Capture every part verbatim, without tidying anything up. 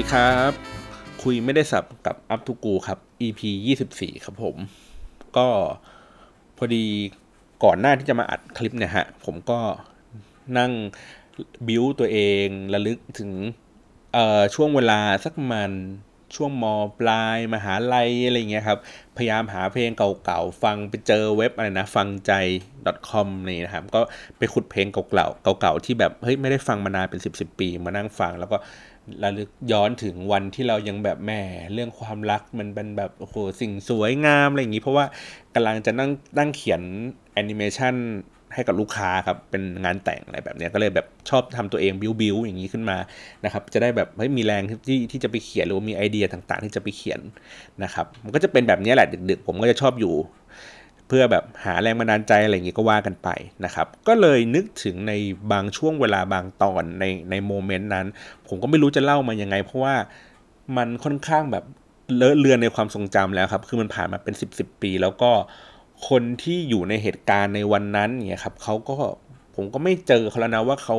วัสดีครับคุยไม่ได้สับกับอัพทูกูครับ อี พี ยี่สิบสี่ครับผมก็พอดีก่อนหน้าที่จะมาอัดคลิปเนี่ยฮะผมก็นั่งบิ้วตัวเองระลึกถึงเอ่อช่วงเวลาสักมันช่วงมปลายมหาลัยอะไรเงี้ยครับพยายามหาเพลงเก่าๆฟังไปเจอเว็บอะไรนะฟังใจ .com นี่นะครับก็ไปขุดเพลงเก่าๆเก่าๆที่แบบเฮ้ยไม่ได้ฟังมานานเป็นสิบ สิบปีมานั่งฟังแล้วก็ระลึกย้อนถึงวันที่เรายังแบบแหมเรื่องความรักมันเป็นแบบโอ้โหสิ่งสวยงามอะไรอย่างงี้เพราะว่ากำลังจะนั่งนั่งเขียนแอนิเมชั่นให้กับลูกค้าครับเป็นงานแต่งอะไรแบบนี้ก็เลยแบบชอบทำตัวเองบิ้วๆอย่างนี้ขึ้นมานะครับจะได้แบบให้มีแรงที่ที่จะไปเขียนหรือมีไอเดียต่างๆที่จะไปเขียนนะครับมันก็จะเป็นแบบนี้แหละดึกๆผมก็จะชอบอยู่เพื่อแบบหาแรงบันดาลใจอะไรอย่างนี้ก็ว่ากันไปนะครับก็เลยนึกถึงในบางช่วงเวลาบางตอนในในโมเมนต์นั้นผมก็ไม่รู้จะเล่ามายังไงเพราะว่ามันค่อนข้างแบบเลอะเลือนในความทรงจำแล้วครับคือมันผ่านมาเป็นสิบสิบปีแล้วก็คนที่อยู่ในเหตุการณ์ในวันนั้นเนี่ยครับเขาก็ผมก็ไม่เจอเขาแล้วนะว่าเขา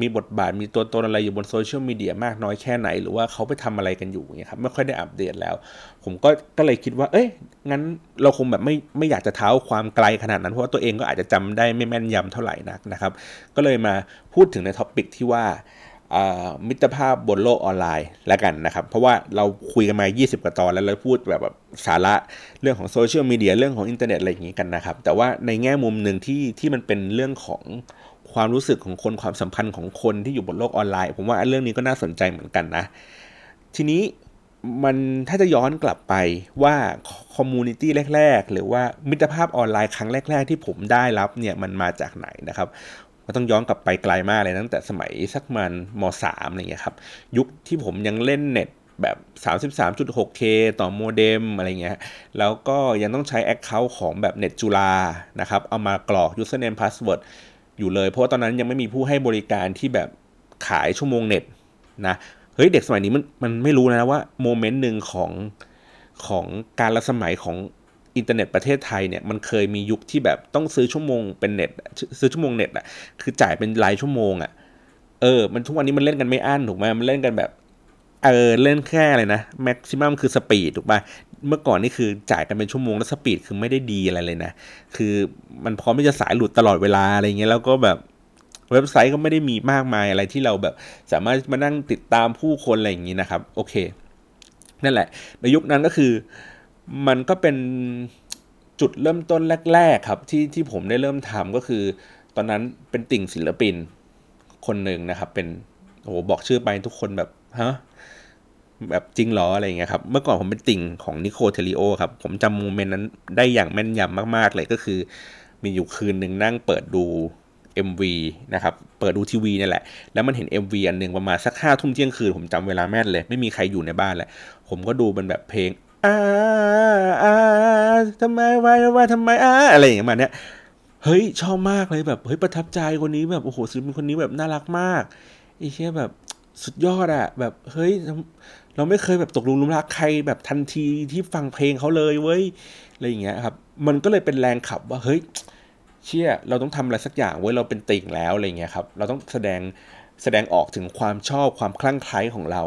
มีบทบาทมีตัวตนอะไรอยู่บนโซเชียลมีเดียมากน้อยแค่ไหนหรือว่าเขาไปทำอะไรกันอยู่เนี่ยครับไม่ค่อยได้อัปเดตแล้วผมก็ก็เลยคิดว่าเอ้ยงั้นเราคงแบบไม่ไม่อยากจะเท้าความไกลขนาดนั้นเพราะว่าตัวเองก็อาจจะจำได้ไม่แม่นยำเท่าไหร่นักนะครับก็เลยมาพูดถึงในท็อปิกที่ว่ามิตรภาพบนโลกออนไลน์แล้วกันนะครับเพราะว่าเราคุยกันมายี่สิบกว่าตอนแล้วเราพูดแบบแบบสาระเรื่องของโซเชียลมีเดียเรื่องของอินเทอร์เน็ตอะไรอย่างนี้กันนะครับแต่ว่าในแง่มุมหนึ่งที่ที่มันเป็นเรื่องของความรู้สึกของคนความสัมพันธ์ของคนที่อยู่บนโลกออนไลน์ผมว่าเรื่องนี้ก็น่าสนใจเหมือนกันนะทีนี้มันถ้าจะย้อนกลับไปว่าคอมมูนิตี้แรกๆหรือว่ามิตรภาพออนไลน์ครั้งแรกๆที่ผมได้รับเนี่ยมันมาจากไหนนะครับก็ต้องย้อนกลับไปไกลมากเลยตั้งแต่สมัยสักมันม.สาม อะไรเงี้ยครับยุคที่ผมยังเล่นเน็ตแบบ สามสิบสามจุดหกเค ต่อโมเด็มอะไรเงี้ยแล้วก็ยังต้องใช้ account ของแบบเน็ตจุฬานะครับเอามากรอก username password อยู่เลยเพราะตอนนั้นยังไม่มีผู้ให้บริการที่แบบขายชั่วโมงเน็ตนะเฮ้ยเด็กสมัยนี้มันมันไม่รู้นะว่าโมเมนต์นึงของของการละสมัยของอินเทอร์เน็ตประเทศไทยเนี่ยมันเคยมียุคที่แบบต้องซื้อชั่วโมงเป็นเน็ตซื้อชั่วโมงเน็ตอ่ะคือจ่ายเป็นรายชั่วโมงอ่ะเออมันทุกวันนี้มันเล่นกันไม่อั้นถูกไหมมันเล่นกันแบบเออเล่นแค่อะไรนะแม็กซิมัมคือสปีดถูกป่ะเมื่อก่อนนี่คือจ่ายกันเป็นชั่วโมงแล้วสปีดคือไม่ได้ดีอะไรเลยนะคือมันพร้อมที่จะสายหลุดตลอดเวลาอะไรเงี้ยแล้วก็แบบเว็บไซต์ก็ไม่ได้มีมากมายอะไรที่เราแบบสามารถมานั่งติดตามผู้คนอะไรอย่างงี้นะครับโอเคนั่นแหละในยุคนั้นก็คือมันก็เป็นจุดเริ่มต้นแรกๆครับที่ที่ผมได้เริ่มทำก็คือตอนนั้นเป็นติ่งศิลปินคนหนึ่งนะครับเป็นโอ้โหบอกชื่อไปทุกคนแบบฮะแบบจริงเหรออะไรอย่างเงี้ยครับเมื่อก่อนผมเป็นติ่งของ Nico Telio ครับผมจำโมเมนต์นั้นได้อย่างแม่นยำมากๆเลยก็คือมีอยู่คืนนึงนั่งเปิดดู เอ็ม วี นะครับเปิดดูทีวีนี่แหละแล้วมันเห็น เอ็ม วี อันนึงประมาณสัก ห้า ทุ่มเที่ยงคืนผมจำเวลาแม่นเลยไม่มีใครอยู่ในบ้านแล้วผมก็ดูเป็นแบบเพลงอ่าอ่าทำไมวะว่าทำไมอ่าอะไรอย่างเงี้ยมาเนี้ยเฮ้ยชอบมากเลยแบบเฮ้ยประทับใจคนนี้แบบโอ้โหศิลปินคนนี้แบบน่ารักมากไอ้เหี้ยแบบสุดยอดอ่ะแบบเฮ้ยเราไม่เคยแบบตกหลุมรักใครแบบทันทีที่ฟังเพลงเขาเลยเว้ยอะไรอย่างเงี้ยครับมันก็เลยเป็นแรงขับว่าเฮ้ยเชี่ยเราต้องทำอะไรสักอย่างเว้ยเราเป็นติ่งแล้วอะไรอย่างเงี้ยครับเราต้องแสดงแสดงออกถึงความชอบความคลั่งไคล้ของเรา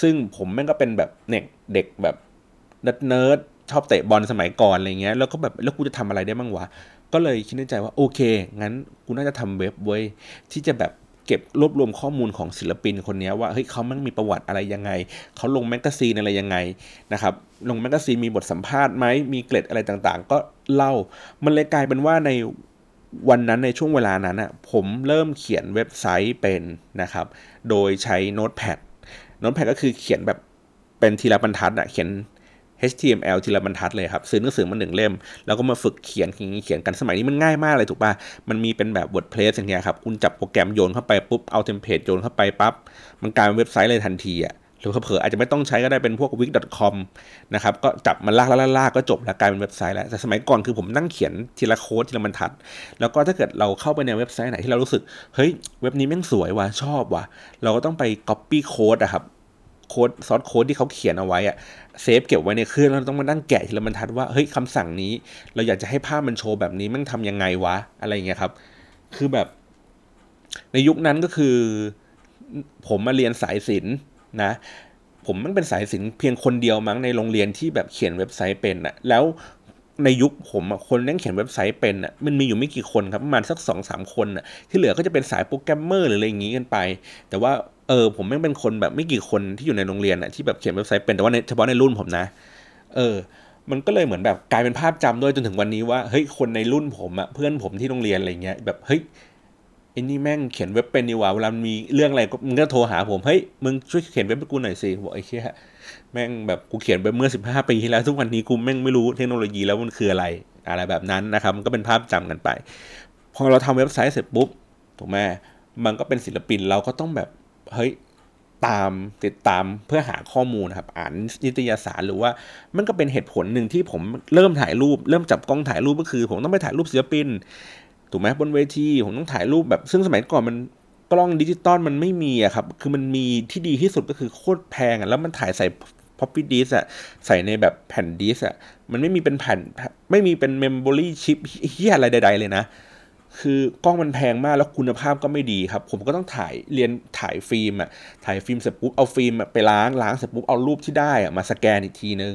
ซึ่งผมแม่งก็เป็นแบบเนี่ยเด็กแบบเนิร์ดชอบเตะบอลสมัยก่อนอะไรเงี้ยแล้วก็แบบแล้วกูจะทำอะไรได้บ้างวะก็เลยคิดในใจว่าโอเคงั้นกูน่าจะทำเว็บเว้ยที่จะแบบเก็บรวบรวมข้อมูลของศิลปินคนนี้ว่าเฮ้ยเขาแม่งมีประวัติอะไรยังไงเขาลงแมกกาซีนอะไรยังไงนะครับลงแมกกาซีนมีบทสัมภาษณ์ไหมมีเกร็ดอะไรต่างๆก็เล่ามันเลยกลายเป็นว่าในวันนั้นในช่วงเวลานั้นอ่ะผมเริ่มเขียนเว็บไซต์เป็นนะครับโดยใช้โน้ตแพดโน้ตแพดก็คือเขียนแบบเป็นทีละบรรทัดอะเขียน เอช ที เอ็ม แอล ทีละบรรทัดเลยครับซื้อหนังสือมาหนึ่งเล่มแล้วก็มาฝึกเขียนเขียนกันสมัยนี้มันง่ายมากเลยถูกป่ะมันมีเป็นแบบ WordPress อย่างเงี้ยครับคุณจับโปรแกรมโยนเข้าไปปุ๊บเอาเทมเพลตโยนเข้าไปปั๊บมันกลายเป็นเว็บไซต์เลยทันทีอะหรือเผลออาจจะไม่ต้องใช้ก็ได้เป็นพวก wix ดอท คอม นะครับก็จับมันลากลากๆก็จบแล้วกลายเป็นเว็บไซต์แล้วแต่สมัยก่อนคือผมนั่งเขียนทีละโค้ดทีละบรรทัดแล้วก็ถ้าเกิดเราเข้าไปในเว็บไซต์ไหนที่เรารู้สึกเฮ้ยเว็บนี้แม่งสวยว่ะชอบว่ะเราก็ต้องไป copy โค้ดอะครับโค้ดซอสโค้ดที่เขาเขียนเอาไว้อะเซฟเก็บไว้ในเครื่องแล้วต้องมานั่งแกะทีละบรรทัดว่าเฮ้ยคำสั่งนี้เราอยากจะให้ภาพมันโชว์แบบนี้แม่งทำยังไงวะอะไรอย่างเงี้ยครับคือแบบในยุคนั้นก็คือผมมาเรียนสายศิลป์ นะผมมันเป็นสายศิลป์เพียงคนเดียวมั้งในโรงเรียนที่แบบเขียนเว็บไซต์เป็นน่ะแล้วในยุคผมอ่ะคนนั่งเขียนเว็บไซต์เป็นอ่ะมันมีอยู่ไม่กี่คนครับประมาณสัก สองถึงสาม คนน่ะที่เหลือก็จะเป็นสายโปรแกรมเมอร์หรืออะไรอย่างงี้กันไปแต่ว่าเออผมแม่งเป็นคนแบบไม่กี่คนที่อยู่ในโรงเรียนน่ะที่แบบเขียนเว็บไซต์เป็นแต่ว่าเฉพาะในรุ่นผมนะเออมันก็เลยเหมือนแบบกลายเป็นภาพจำด้วยจนถึงวันนี้ว่าเฮ้ยคนในรุ่นผมอ่ะเพื่อนผมที่โรงเรียนอะไรเงี้ยแบบเฮ้ยไอ้นี่แม่งเขียนเว็บเป็นนี่หว่าเวลามีเรื่องอะไรมึงก็โทรหาผมเฮ้ยมึงช่วยเขียนเว็บให้กูหน่อยสิบอกไอ้เหี้ยแม่งแบบกูเขียนเว็บเมื่อสิบห้าปีที่แล้วทุกวันนี้กูแม่งไม่รู้เทคโนโลยีแล้วมันคืออะไรอะไรแบบนั้นนะครับมันก็เป็นภาพจำกันไปพอเราทำเว็บไซต์เสร็จปุ๊บถูกมั้ยมันก็เป็นศิลปินเราก็ต้องแบบเฮ้ยตามติดตามเพื่อหาข้อมูลนะครับอ่านนิตยสารหรือว่ามันก็เป็นเหตุผลหนึ่งที่ผมเริ่มถ่ายรูปเริ่มจับกล้องถ่ายรูปก็คือผมต้องไปถ่ายรูปศิลปินถูกไหมบนเวทีผมต้องถ่ายรูปแบบซึ่งสมัยก่อนมันกล้องดิจิตอลมันไม่มีอะครับคือมันมีที่ดีที่สุดก็คือโคตรแพงอะแล้วมันถ่ายใส่พ็อปปี้ดิสอะใส่ในแบบแผ่นดิสอะมันไม่มีเป็นแผ่นไม่มีเป็นเมมโมรี่ชิปเหี้ยอะไรใดๆเลยนะคือกล้องมันแพงมากแล้วคุณภาพก็ไม่ดีครับผมก็ต้องถ่ายเรียนถ่ายฟิล์มอ่ะถ่ายฟิล์มเสร็จปุ๊บเอาฟิล์มไปล้างล้างเสร็จปุ๊บเอารูปที่ได้อ่ะมาสแกนอีกทีนึง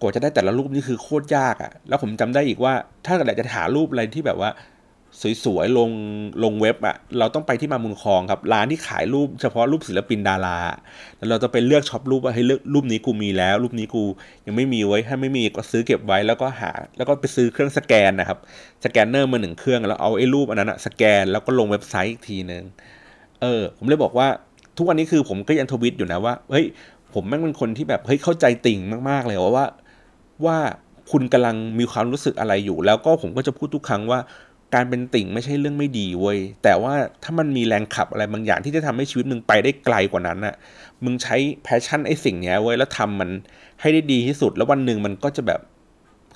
กว่าจะได้แต่ละรูปนี่คือโคตรยากอ่ะแล้วผมจำได้อีกว่าถ้าอยากจะหารูปอะไรที่แบบว่าสวยๆลงลงเว็บอ่ะเราต้องไปที่มามุนคลองครับร้านที่ขายรูปเฉพาะรูปศิลปินดาราแล้วเราจะไปเลือกช็อปรูปว่าให้เลือกรูปนี้กูมีแล้วรูปนี้กูยังไม่มีไว้ถ้าไม่มีก็ซื้อเก็บไว้แล้วก็หาแล้วก็ไปซื้อเครื่องสแกนนะครับสแกนเนอร์มาหนึ่งเครื่องแล้วเอาไอ้รูปอันนั้นอ่ะสแกนแล้วก็ลงเว็บไซต์อีกทีนึงเออผมเลยบอกว่าทุกวันนี้คือผมก็ยังทวิตอยู่นะว่าเฮ้ยผมแม่งเป็นคนที่แบบเฮ้ยเข้าใจติ่งมากๆเลยว่าว่าว่าคุณกำลังมีความรู้สึกอะไรอยู่แล้วก็ผมก็จะพูดทุกครั้งว่าการเป็นติ่งไม่ใช่เรื่องไม่ดีเว้ยแต่ว่าถ้ามันมีแรงขับอะไรบางอย่างที่จะทำให้ชีวิตมึงไปได้ไกลกว่านั้นน่ะมึงใช้แพชชั่นไอ้สิ่งเนี้ยเว้ยแล้วทำมันให้ได้ดีที่สุดแล้ววันนึงมันก็จะแบบ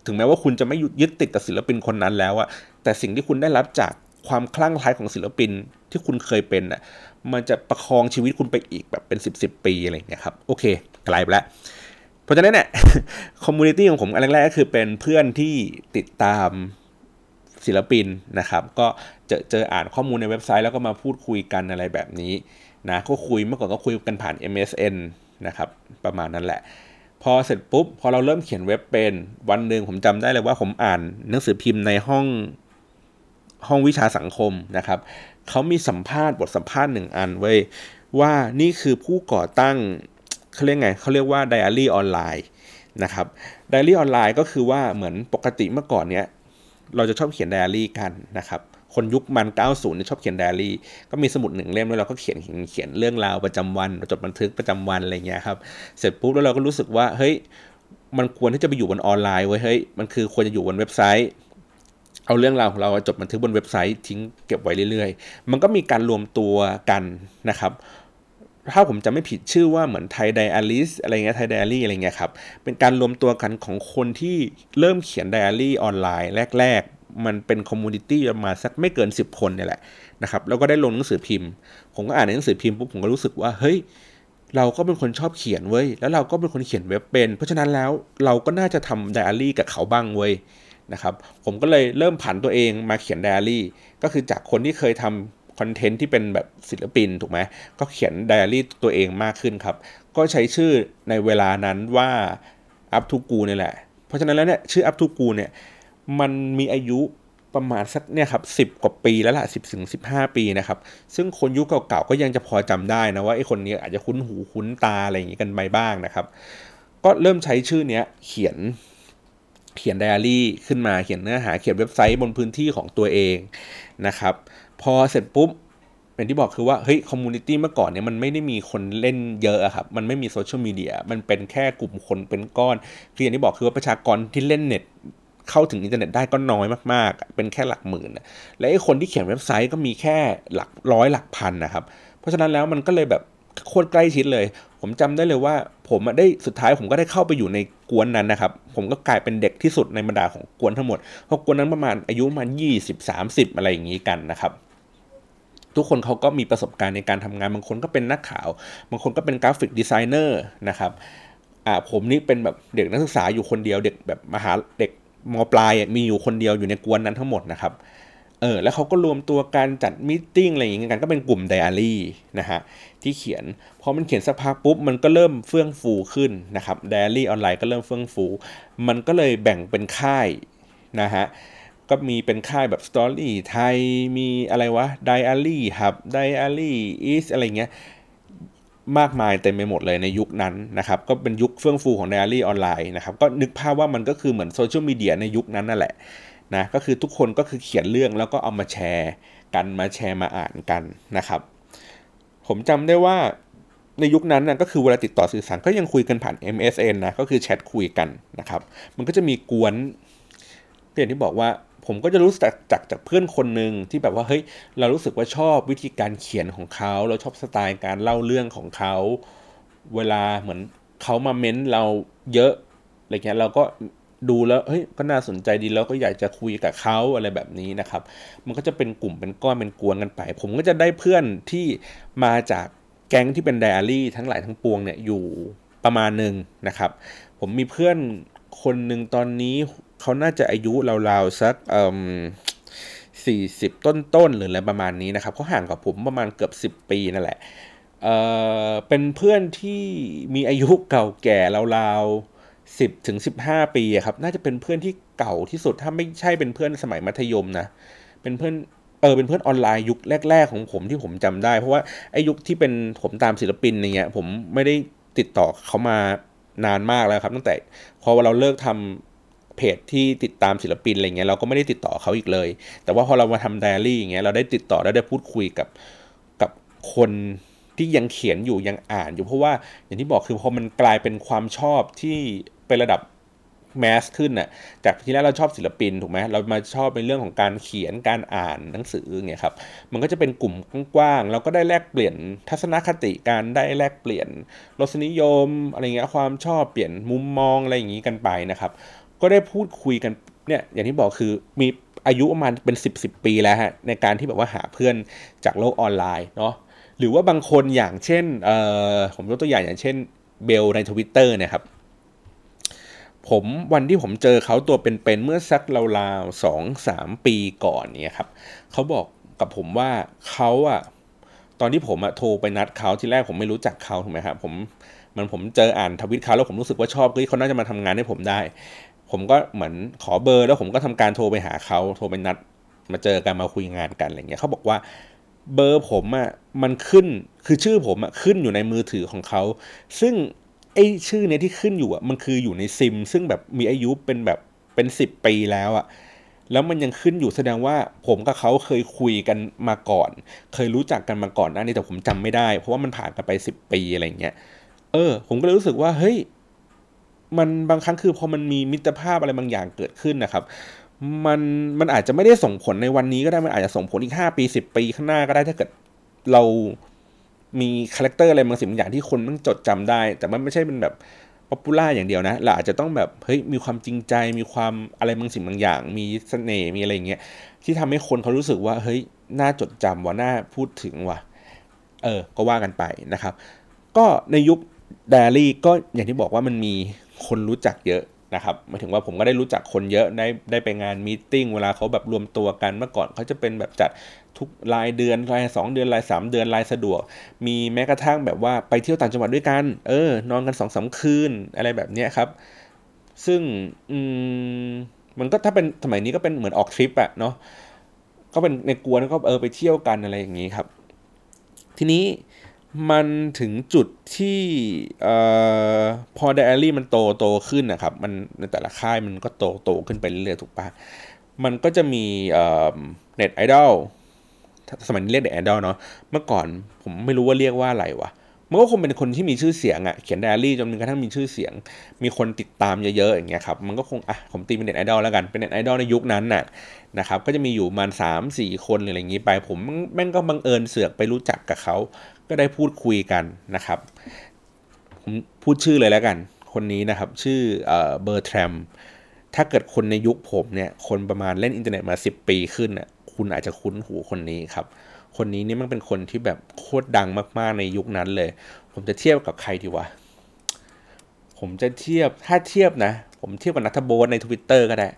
ถึงแม้ว่าคุณจะไม่ยึดติดกับศิลปินคนนั้นแล้วอะแต่สิ่งที่คุณได้รับจากความคลั่งไคล้ของศิลปินที่คุณเคยเป็นน่ะมันจะประคองชีวิตคุณไปอีกแบบเป็นสิบสิบปีอะไรอย่างเงี้ยครับโอเคไกลไปแล้วเพราะฉะนั้นเนี่ยคอมมูนิตี้ของผมอันแรกก็คือเป็นเพื่อนที่ติดตามศิลปินนะครับก็เจอเจออ่านข้อมูลในเว็บไซต์แล้วก็มาพูดคุยกันอะไรแบบนี้นะก็คุยเมื่อก่อนก็คุยกันผ่าน เอ็ม เอส เอ็น นะครับประมาณนั้นแหละพอเสร็จปุ๊บพอเราเริ่มเขียนเว็บเป็นวันนึงผมจำได้เลยว่าผมอ่านหนังสือพิมพ์ในห้องห้องวิชาสังคมนะครับเขามีสัมภาษณ์บทสัมภาษณ์หนึ่งอันไว้ว่านี่คือผู้ก่อตั้งเขาเรียกไงเขาเรียกว่า Diary ออนไลน์นะครับ Diary ออนไลน์ก็คือว่าเหมือนปกติเมื่อก่อนเนี้ยเราจะชอบเขียนไดอารี่กันนะครับคนยุคมันเก้าสิบเนี่ยชอบเขียนไดอารี่ก็มีสมุดหนึ่งเล่มแล้วเราก็เขียนเขียนเรื่องราวประจำวันจดบันทึกประจำวันอะไรเงี้ยครับเสร็จปุ๊บแล้วเราก็รู้สึกว่าเฮ้ยมันควรที่จะไปอยู่บนออนไลน์เว้ยเฮ้ยมันคือควรจะอยู่บนเว็บไซต์เอาเรื่องราวของเราจดบันทึกบนเว็บไซต์ทิ้งเก็บไว้เรื่อยๆมันก็มีการรวมตัวกันนะครับถ้าผมจำไม่ผิดชื่อว่าเหมือนไทยไดอารี่อะไรเงี้ยไทยไดอารี่อะไรเงี้ยครับเป็นการรวมตัวกันของคนที่เริ่มเขียนไดอารี่ออนไลน์แรกๆมันเป็นคอมมูนิตี้ประมาณสักไม่เกินสิบคนเนี่ยแหละนะครับแล้วก็ได้ลงหนังสือพิมพ์ผมก็อ่านในหนังสือพิมพ์ปุ๊บผมก็รู้สึกว่าเฮ้ยเราก็เป็นคนชอบเขียนเว้ยแล้วเราก็เป็นคนเขียนเว็บเป็นเพราะฉะนั้นแล้วเราก็น่าจะทำไดอารี่กับเขาบ้างเว้ยนะครับผมก็เลยเริ่มผันตัวเองมาเขียนไดอารี่ก็คือจากคนที่เคยทำคอนเทนต์ที่เป็นแบบศิลปินถูกไหมก็เขียนไดอารี่ตัวเองมากขึ้นครับก็ใช้ชื่อในเวลานั้นว่า Up to Go นี่แหละเพราะฉะนั้นแล้วเนี่ยชื่อ Up to Go เนี่ยมันมีอายุประมาณสักเนี่ยครับสิบกว่าปีแล้วล่ะสิบถึงสิบห้าปีนะครับซึ่งคนยุคเก่าๆก็ยังจะพอจำได้นะว่าไอ้คนนี้อาจจะคุ้นหูคุ้นตาอะไรอย่างงี้กันไปบ้างนะครับก็เริ่มใช้ชื่อเนี้ยเขียนเขียนไดอารี่ขึ้นมาเขียนเนื้อหาเขียนเว็บไซต์บนพื้นที่ของตัวเองนะครับพอเสร็จปุ๊บเป็นที่บอกคือว่าเฮ้ยคอมมูนิตี้เมื่อก่อนเนี่ยมันไม่ได้มีคนเล่นเยอะอะครับมันไม่มีโซเชียลมีเดียมันเป็นแค่กลุ่มคนเป็นก้อนคืออย่างที่บอกคือว่าประชากรที่เล่นเน็ตเข้าถึงอินเทอร์เน็ตได้ก็น้อยมากๆเป็นแค่หลักหมื่นและไอ้คนที่เขียนเว็บไซต์ก็มีแค่หลักร้อยหลักพันนะครับเพราะฉะนั้นแล้วมันก็เลยแบบโคตรใกล้ชิดเลยผมจำได้เลยว่าผมได้สุดท้ายผมก็ได้เข้าไปอยู่ในกวนนั้นนะครับผมก็กลายเป็นเด็กที่สุดในบรรดาของกวนทั้งหมดเพราะกวนนั้นประมาณอายุประมาณยี่สิบ สามสิบอะไรอย่างนี้กันนะครับทุกคนเขาก็มีประสบการณ์ในการทำงานบางคนก็เป็นนักข่าวบางคนก็เป็นกราฟิกดีไซเนอร์นะครับอ่าผมนี่เป็นแบบเด็กนักศึกษาอยู่คนเดียวเด็กแบบมหาเด็กม.ปลายมีอยู่คนเดียวอยู่ในกวนนั้นทั้งหมดนะครับ เออแล้วเขาก็รวมตัวกันจัดมีตติ้งอะไรอย่างเงี้ยกันก็เป็นกลุ่ม Diary นะฮะที่เขียนพอมันเขียนสักพักปุ๊บมันก็เริ่มเฟื่องฟูขึ้นนะครับ Diary ออนไลน์ก็เริ่มเฟื่องฟูมันก็เลยแบ่งเป็นค่ายนะฮะก็มีเป็นค่ายแบบ Story ไทยมีอะไรวะ Diary ครับ Diary is อะไรเงี้ยมากมายเต็มไปหมดเลยในยุคนั้นนะครับก็เป็นยุคเฟื่องฟูของ Diary ออนไลน์นะครับก็นึกภาพว่ามันก็คือเหมือนโซเชียลมีเดียในยุคนั้นนั่นแหละนะก็คือทุกคนก็คือเขียนเรื่องแล้วก็เอามาแชร์กันมาแชร์มาอ่านกันนะครับผมจำได้ว่าในยุคนั้นนะก็คือเวลาติดต่อสื่อสารก็ยังคุยกันผ่าน เอ็ม เอส เอ็น นะก็คือแชทคุยกันนะครับมันก็จะมีกวนอย่างที่บอกว่าผมก็จะรู้จักจากจากเพื่อนคนนึงที่แบบว่าเฮ้ยเรารู้สึกว่าชอบวิธีการเขียนของเขาเราชอบสไตล์การเล่าเรื่องของเขาเวลาเหมือนเขามาเม้นเราเยอะอะไรเงี้ยเราก็ดูแล้วเฮ้ยก็น่าสนใจดีแล้วก็อยากจะคุยกับเขาอะไรแบบนี้นะครับมันก็จะเป็นกลุ่มเป็นก้อนเป็นกวนกันไปผมก็จะได้เพื่อนที่มาจากแก๊งที่เป็นไดอารี่ทั้งหลายทั้งปวงเนี่ยอยู่ประมาณนึงนะครับผมมีเพื่อนคนนึงตอนนี้เขาน่าจะอายุราวๆสักเอ่อสี่สิบต้นๆหรืออะไรประมาณนี้นะครับเขาห่างกับผมประมาณเกือบสิบปีนั่นแหละเอ่อเป็นเพื่อนที่มีอายุเก่าแก่ราวๆสิบถึงสิบห้าปีครับน่าจะเป็นเพื่อนที่เก่าที่สุดถ้าไม่ใช่เป็นเพื่อนสมัยมัธยมนะเป็นเพื่อนเออเป็นเพื่อนออนไลน์ยุคแรกๆของผมที่ผมจำได้เพราะว่าไอ้ยุคที่เป็นผมตามศิลปินอย่างเงี้ยผมไม่ได้ติดต่อเขามานานมากแล้วครับตั้งแต่พอเราเลิกทำเพจที่ติดตามศิลปินอะไรเงี้ยเราก็ไม่ได้ติดต่อเขาอีกเลยแต่ว่าพอเรามาทำไดอารี่อย่างเงี้ยเราได้ติดต่อและได้พูดคุยกับกับคนที่ยังเขียนอยู่ยังอ่านอยู่เพราะว่าอย่างที่บอกคือพอมันกลายเป็นความชอบที่เป็นระดับแมสขึ้นน่ะจากที่แรกเราชอบศิลปินถูกไหมเรามาชอบในเรื่องของการเขียนการอ่านหนังสืออย่างเงี้ยครับมันก็จะเป็นกลุ่มกว้างๆเราก็ได้แลกเปลี่ยนทัศนคติการได้แลกเปลี่ยนรสนิยมอะไรเงี้ยความชอบเปลี่ยนมุมมองอะไรอย่างงี้กันไปนะครับก็ได้พูดคุยกันเนี่ยอย่างที่บอกคือมีอายุประมาณเป็นสิบสิบปีแล้วฮะในการที่แบบว่าหาเพื่อนจากโลกออนไลน์เนาะหรือว่าบางคนอย่างเช่นเอ่อผมยกตัวอย่างอย่างเช่นเบลใน Twitter เนี่ยครับผมวันที่ผมเจอเขาตัวเป็นๆเมื่อสักราวๆ สองถึงสาม ปีก่อนเนี่ยครับเขาบอกกับผมว่าเขาอะตอนที่ผมอะโทรไปนัดเขาทีแรกผมไม่รู้จักเขาถูกไหมครับผมมันผมเจออ่านทวิตเขาแล้วผมรู้สึกว่าชอบเฮ้ยเขาน่าจะมาทำงานให้ผมได้ผมก็เหมือนขอเบอร์แล้วผมก็ทำการโทรไปหาเขาโทรไปนัดมาเจอกันมาคุยงานกันอะไรเงี้ยเขาบอกว่าเบอร์ผมอะมันขึ้นคือชื่อผมอะขึ้นอยู่ในมือถือของเขาซึ่งไอ้ชื่อเนี่ยที่ขึ้นอยู่อ่ะมันคืออยู่ในซิมซึ่งแบบมีอายุเป็นแบบเป็นสิบปีแล้วอ่ะแล้วมันยังขึ้นอยู่แสดงว่าผมกับเขาเคยคุยกันมาก่อนเคยรู้จักกันมาก่อนหน้านี้แต่ผมจำไม่ได้เพราะว่ามันผ่านกันไปสิบปีอะไรอย่างเงี้ยเออผมก็เลยรู้สึกว่าเฮ้ยมันบางครั้งคือพอมันมีมิตรภาพอะไรบางอย่างเกิดขึ้นนะครับมันมันอาจจะไม่ได้ส่งผลในวันนี้ก็ได้มันอาจจะส่งผลอีกห้าปีสิบปีข้างหน้าก็ได้ถ้าเกิดเรามีคาแรคเตอร์อะไรบางสิ่งบางอย่างที่คนต้องจดจำได้แต่มันไม่ใช่เป็นแบบป๊อปปูล่าอย่างเดียวนะเราอาจจะต้องแบบเฮ้ยมีความจริงใจมีความอะไรบางสิ่งบางอย่างมีเสน่ห์มีอะไรอย่างเงี้ยที่ทำให้คนเขารู้สึกว่าเฮ้ยน่าจดจำว่ะน่าพูดถึงว่ะเออก็ว่ากันไปนะครับก็ในยุคไดอารี่ก็อย่างที่บอกว่ามันมีคนรู้จักเยอะนะครับหมายถึงว่าผมก็ได้รู้จักคนเยอะได้ได้ไปงานมีตติ้งเวลาเขาแบบรวมตัวกันเมื่อก่อนเขาจะเป็นแบบจัดทุกรายเดือนรายสองเดือนรายสามเดือนรายสะดวกมีแม้กระทั่งแบบว่าไปเที่ยวต่างจังหวัดด้วยกันเออนอนกัน สองถึงสาม คืนอะไรแบบเนี้ยครับซึ่งอืมมันก็ถ้าเป็นสมัยนี้ก็เป็นเหมือนออกทริปอะเนาะก็เป็นในกวนก็เออไปเที่ยวกันอะไรอย่างงี้ครับทีนี้มันถึงจุดที่เอ่อพอไดอารี่มันโตโตขึ้นนะครับมันในแต่ละค่ายมันก็โตโตขึ้นไปเรื่อยๆถูกปะมันก็จะมีเอ่อเน็ตไอดอลสมัยนี้เรียกเน็ตไอดอลเนาะเมื่อก่อนผมไม่รู้ว่าเรียกว่าอะไรวะมันก็คงเป็นคนที่มีชื่อเสียงอะเขียนไดอารี่จนกระทั่งมีชื่อเสียงมีคนติดตามเยอะๆอย่างเงี้ยครับมันก็คงอ่ะผมตีเป็นเน็ตไอดอลแล้วกันเป็นเน็ตไอดอลในยุคนั้นน่ะนะครับก็จะมีอยู่ประมาณ สามถึงสี่ คนอะไรอย่างงี้ไปผมแม่งก็บังเอิญเสือกไปรู้จักกับเขาก็ได้พูดคุยกันนะครับผมพูดชื่อเลยแล้วกันคนนี้นะครับชื่อเอ่อเบอร์แทรมถ้าเกิดคนในยุคผมเนี่ยคนประมาณเล่นอินเทอร์เน็ตมาสิบปีขึ้นน่ะคุณอาจจะคุ้นหูคนนี้ครับคนนี้นี่มันเป็นคนที่แบบโคตรดังมากๆในยุคนั้นเลยผมจะเทียบกับใครดีวะผ ผมจะเทียบถ้าเทียบนะผมเทียบกับนัทโบสใน Twitter ก็ได้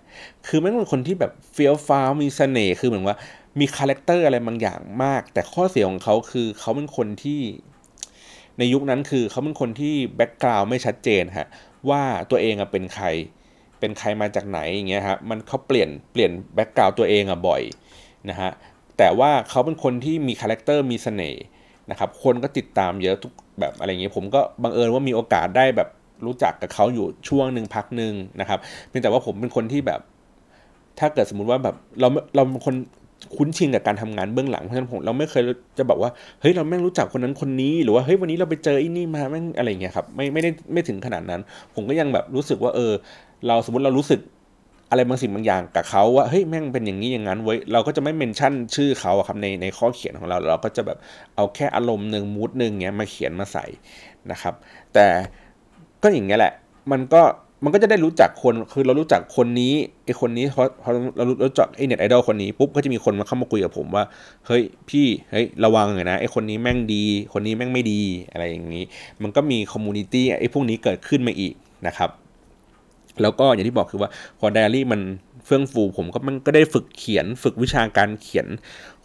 คือมันเป็นคนที่แบบเฟี้ยวฟ้าวมีเสน่ห์คือเหมือนว่ามีคาแรคเตอร์อะไรบางอย่างมากแต่ข้อเสียของเขาคือเขาเป็นคนที่ในยุคนั้นคือเขาเป็นคนที่แบ็คกราวด์ไม่ชัดเจนฮะว่าตัวเองอะเป็นใครเป็นใครมาจากไหนอย่างเงี้ยฮะมันเขาเปลี่ยนเปลี่ยนแบ็คกราวด์ตัวเองอะบ่อยนะฮะแต่ว่าเขาเป็นคนที่มีคาแรคเตอร์มีเสน่ห์นะครับคนก็ติดตามเยอะทุกแบบอะไรอย่างเงี้ยผมก็บังเอิญว่ามีโอกาสได้แบบรู้จักกับเขาอยู่ช่วงนึงพักนึงนะครับเพียงแต่ว่าผมเป็นคนที่แบบถ้าเกิดสมมุติว่าแบบเราเราเป็นคนคุ้นชินกับการทำงานเบื้องหลังเพราะฉะนั้นผมเราไม่เคยจะบอกว่าเฮ้ยเราแม่งรู้จักคนนั้นคนนี้หรือว่าเฮ้ยวันนี้เราไปเจอไอ้นี่มาแม่งอะไรอย่างเงี้ยครับไม่ไม่ได้ไม่ถึงขนาดนั้นผมก็ยังแบบรู้สึกว่าเออเราสมมติเรารู้สึกอะไรบางสิ่งบางอย่างกับเขาว่าเฮ้ยแม่งเป็นอย่างนี้อย่างนั้นเว้ยเราก็จะไม่เมนชั่นชื่อเขาอะครับในในข้อเขียนของเราเราก็จะแบบเอาแค่อารมณ์นึงมูดนึงเงี้ยมาเขียนมาใส่นะครับแต่ก็อย่างเงี้ยแหละมันก็มันก็จะได้รู้จักคนคือเรารู้จักคนนี้ไอ้คนนี้พอพอเรารู้จักไอ้เน็ตไอดอลคนนี้ปุ๊บก็จะมีคนมาเข้ามาคุยกับผมว่าเฮ้ยพี่เฮ้ยระวังหน่อยนะไอ้คนนี้แม่งดีคนนี้แม่งไม่ดีอะไรอย่างนี้มันก็มีคอมมูนิตี้ไอ้พวกนี้เกิดขึ้นมาอีกนะครับแล้วก็อย่างที่บอกคือว่าพอไดอารี่มันเฟื่องฟูผมก็มันก็ได้ฝึกเขียนฝึกวิชาการเขียน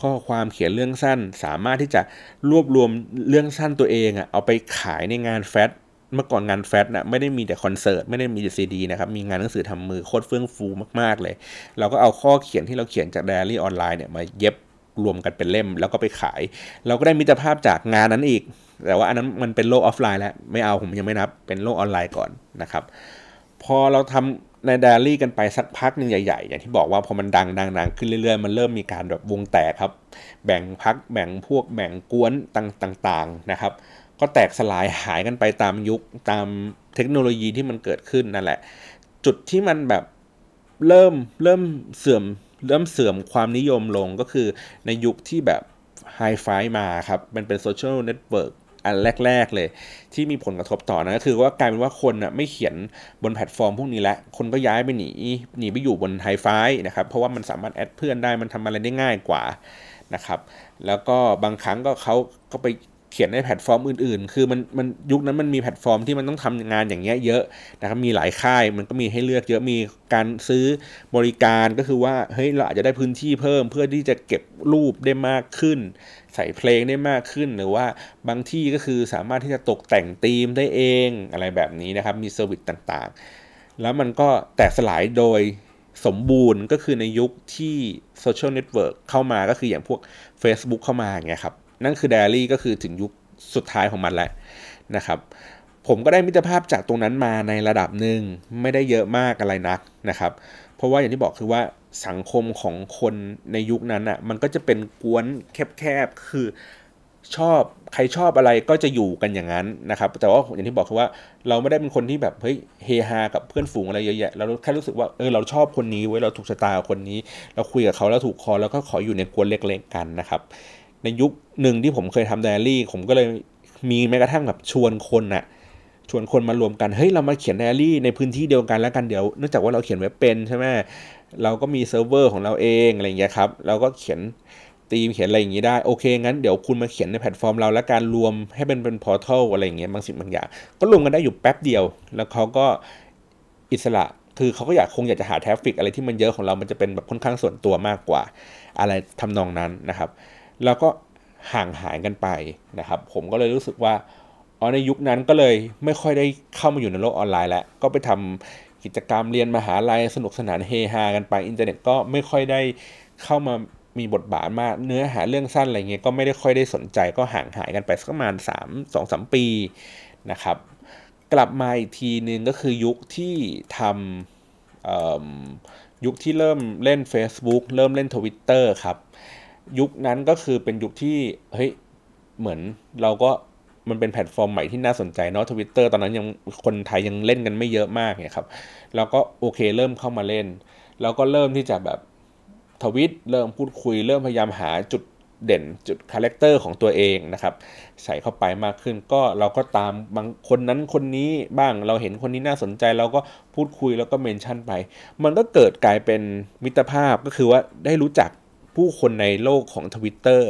ข้อความเขียนเรื่องสั้นสามารถที่จะรวบรวมเรื่องสั้นตัวเองอ่ะเอาไปขายในงานแฟชั่นเมื่อก่อนงานแฟชั่นน่ะไม่ได้มีแต่คอนเสิร์ตไม่ได้มีแต่ซีดีนะครับมีงานหนังสือทำมือโคตรเฟื่องฟูมากๆเลยเราก็เอาข้อเขียนที่เราเขียนจาก Diary ออนไลน์เนี่ยมาเย็บรวมกันเป็นเล่มแล้วก็ไปขายเราก็ได้มิตรภาพจากงานนั้นอีกแต่ว่าอันนั้นมันเป็นโลกออฟไลน์แล้วไม่เอาผมยังไม่นับเป็นโลกออนไลน์ก่อนนะครับพอเราทำใน Diary กันไปสักพักนึงใหญ่ๆอย่างที่บอกว่าพอมันดังๆๆขึ้นเรื่อยๆมันเริ่มมีการแบบวงแตกครับแบ่งพรรคแบ่งพวกแบ่งกวนต่างๆนะครับก็แตกสลายหายกันไปตามยุคตามเทคโนโลยีที่มันเกิดขึ้นนั่นแหละจุดที่มันแบบเริ่มเริ่มเสื่อมเริ่มเสื่อมความนิยมลงก็คือในยุคที่แบบไฮไฟมาครับมันเป็นโซเชียลเน็ตเวิร์กอันแรกๆเลยที่มีผลกระทบต่อนะก็คือว่ากลายเป็นว่าคนน่ะไม่เขียนบนแพลตฟอร์มพวกนี้ละคนก็ย้ายไปหนีหนีไปอยู่บนไฮไฟนะครับเพราะว่ามันสามารถแอดเพื่อนได้มันทำอะไรได้ง่ายกว่านะครับแล้วก็บางครั้งก็เขาก็ไปเขียนในแพลตฟอร์มอื่นๆคือมันมันยุคนั้นมันมีแพลตฟอร์มที่มันต้องทำงานอย่างเงี้ยเยอะนะครับมีหลายค่ายมันก็มีให้เลือกเยอะมีการซื้อบริการก็คือว่าเฮ้ยเราอาจจะได้พื้นที่เพิ่มเพื่อที่จะเก็บรูปได้มากขึ้นใส่เพลงได้มากขึ้นหรือว่าบางที่ก็คือสามารถที่จะตกแต่งธีมได้เองอะไรแบบนี้นะครับมีเซอร์วิสต่างๆแล้วมันก็แตกสลายโดยสมบูรณ์ก็คือในยุคที่โซเชียลเน็ตเวิร์กเข้ามาก็คืออย่างพวก Facebook เข้ามาอย่างเงี้ยครับนั่นคือ Diary ก็คือถึงยุคสุดท้ายของมันแล้วนะครับผมก็ได้มิตรภาพจากตรงนั้นมาในระดับหนึ่งไม่ได้เยอะมากอะไรนักนะครับเพราะว่าอย่างที่บอกคือว่าสังคมของคนในยุคนั้นอ่ะมันก็จะเป็นกวนแคบๆคือชอบใครชอบอะไรก็จะอยู่กันอย่างนั้นนะครับแต่ว่าอย่างที่บอกคือว่าเราไม่ได้เป็นคนที่แบบเฮ้ยเฮฮากับเพื่อนฝูงอะไรเยอะแยะเราแค่รู้สึกว่าเออเราชอบคนนี้เว้ยเราถูกชะตากับคนนี้เราคุยกับเขาแล้วถูกคอแล้วก็ขออยู่ในกวนเล็กๆกันนะครับในยุคหนึ่งที่ผมเคยทำไดอารี่ผมก็เลยมีแม้กระทั่งแบบชวนคนน่ะชวนคนมารวมกันเฮ้ยเรามาเขียนไดอารี่ในพื้นที่เดียวกันแล้วกันเดี๋ยวเนื่องจากว่าเราเขียนเว็บเป็นใช่ไหมเราก็มีเซิร์ฟเวอร์ของเราเองอะไรอย่างเงี้ยครับเราก็เขียนธีมเขียนอะไรอย่างงี้ได้โอเคงั้นเดี๋ยวคุณมาเขียนในแพลตฟอร์มเราแล้วการรวมให้เป็นเป็นพอร์ทัลอะไรอย่างเงี้ยบางสิ่งบางอย่างก็รวมกันได้อยู่แป๊บเดียวแล้วเขาก็อิสระคือเขาก็อยากคงอยากจะหาทราฟฟิกอะไรที่มันเยอะของเรามันจะเป็นแบบค่อนข้างส่วนตัวมากกว่าอะไรทำนองนั้นนะครับแล้วก็ห่างหายกันไปนะครับผมก็เลยรู้สึกว่าอ๋อในยุคนั้นก็เลยไม่ค่อยได้เข้ามาอยู่ในโลกออนไลน์แล้วก็ไปทำกิจกรรมเรียนมหาลัยสนุกสนานเฮฮากันไปอินเทอร์เน็ตก็ไม่ค่อยได้เข้ามามีบทบาทมากเนื้อหาเรื่องสั้นอะไรเงี้ยก็ไม่ได้ค่อยได้สนใจก็ห่างหายกันไปสักประมาณสาม สองถึงสาม ปีนะครับกลับมาอีกทีนึงก็คือยุคที่ทำยุคที่เริ่มเล่น Facebook เริ่มเล่น Twitter ครับยุคนั้นก็คือเป็นยุคที่เฮ้ยเหมือนเราก็มันเป็นแพลตฟอร์มใหม่ที่น่าสนใจเนาะ Twitter ตอนนั้นยังคนไทยยังเล่นกันไม่เยอะมากเนี่ยครับเราก็โอเคเริ่มเข้ามาเล่นเราก็เริ่มที่จะแบบทวีตเริ่มพูดคุยเริ่มพยายามหาจุดเด่นจุดคาแรคเตอร์ของตัวเองนะครับใส่เข้าไปมากขึ้นก็เราก็ตามบางคนนั้นคนนี้บ้างเราเห็นคนนี้น่าสนใจเราก็พูดคุยแล้วก็เมนชั่นไปมันก็เกิดกลายเป็นมิตรภาพก็คือว่าได้รู้จักผู้คนในโลกของ Twitter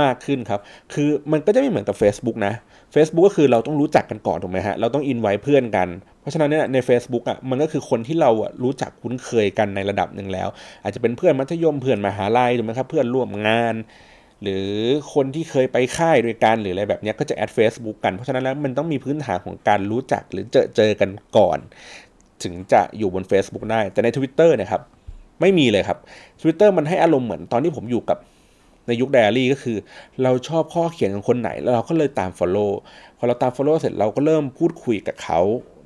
มากขึ้นครับคือมันก็จะไม่เหมือนกับ Facebook นะ Facebook ก็คือเราต้องรู้จักกันก่อนถูกไหมฮะเราต้องอินไว้เพื่อนกันเพราะฉะนั้นเนี่ยใน Facebook อ่ะมันก็คือคนที่เราอ่ะรู้จักคุ้นเคยกันในระดับนึงแล้วอาจจะเป็นเพื่อนมัธยมเพื่อนมหาลัยถูกไหมครับเพื่อนร่วมงานหรือคนที่เคยไปค่ายด้วยกันหรืออะไรแบบนี้ก็จะแอด Facebook กันเพราะฉะนั้นแล้วมันต้องมีพื้นฐานของการรู้จักหรือเจอเจอกันก่อนถึงจะอยู่บน Facebook ได้แต่ใน Twitter เนี่ยครับไม่มีเลยครับ Twitter มันให้อารมณ์เหมือนตอนที่ผมอยู่กับในยุค Diary ก็คือเราชอบข้อเขียนของคนไหนแล้วเราก็เลยตาม follow พอเราตาม follow เสร็จเราก็เริ่มพูดคุยกับเขา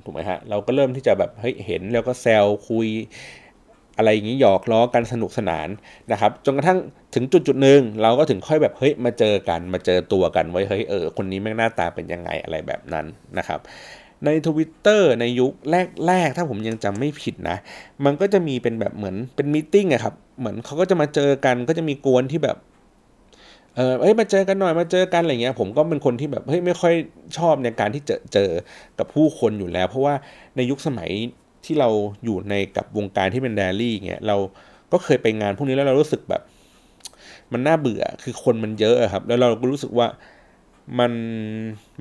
ถูกไหมฮะเราก็เริ่มที่จะแบบเฮ้ยเห็นแล้วก็แซวคุยอะไรอย่างนี้หยอกล้อกันสนุกสนานนะครับจนกระทั่งถึงจุดจุดหนึ่งเราก็ถึงค่อยแบบเฮ้ยมาเจอกันมาเจอตัวกันไว้เฮ้ยเออคนนี้แม่งหน้าตาเป็นยังไงอะไรแบบนั้นนะครับใน Twitter ในยุคแรกๆถ้าผมยังจำไม่ผิดนะมันก็จะมีเป็นแบบเหมือนเป็นมีตติ้งอะครับเหมือนเขาก็จะมาเจอกันก็จะมีกวนที่แบบเออเฮ้ยมาเจอกันหน่อยมาเจอกันอะไรเงี้ยผมก็เป็นคนที่แบบเฮ้ยไม่ค่อยชอบในการที่จะเจอกับผู้คนอยู่แล้วเพราะว่าในยุคสมัยที่เราอยู่ในกับวงการที่เป็นไดอารี่เงี้ยเราก็เคยไปงานพวกนี้แล้วเรารู้สึกแบบมันน่าเบื่อคือคนมันเยอะครับแล้วเราก็รู้สึกว่ามัน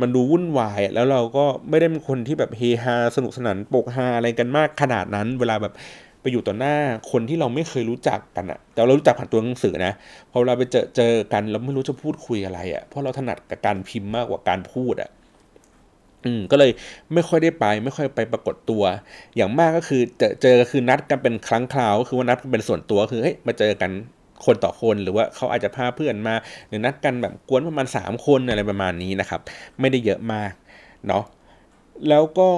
มันดูวุ่นวายแล้วเราก็ไม่ได้เป็นคนที่แบบเฮฮาสนุกสนานปกฮาอะไรกันมากขนาดนั้นเวลาแบบไปอยู่ต่อหน้าคนที่เราไม่เคยรู้จักกันอ่ะแต่เรารู้จักผ่านตัวหนังสือนะพอเราไปเจอเจอกันเราไม่รู้จะพูดคุยอะไรอ่ะเพราะเราถนัดกับการพิมพ์มากกว่าการพูดอ่ะอืมก็เลยไม่ค่อยได้ไปไม่ค่อยไปปรากฏตัวอย่างมากก็คือเจอเจอคือนัดกันเป็นครั้งคราวคือว่านัดกันเป็นส่วนตัวคือเฮ้ยมาเจอกันคนต่อคนหรือว่าเขาอาจจะพาเพื่อนมาหรือนัดกันแบบกวนประมาณสามคนอะไรประมาณนี้นะครับไม่ได้เยอะมากเนาะแล้วก็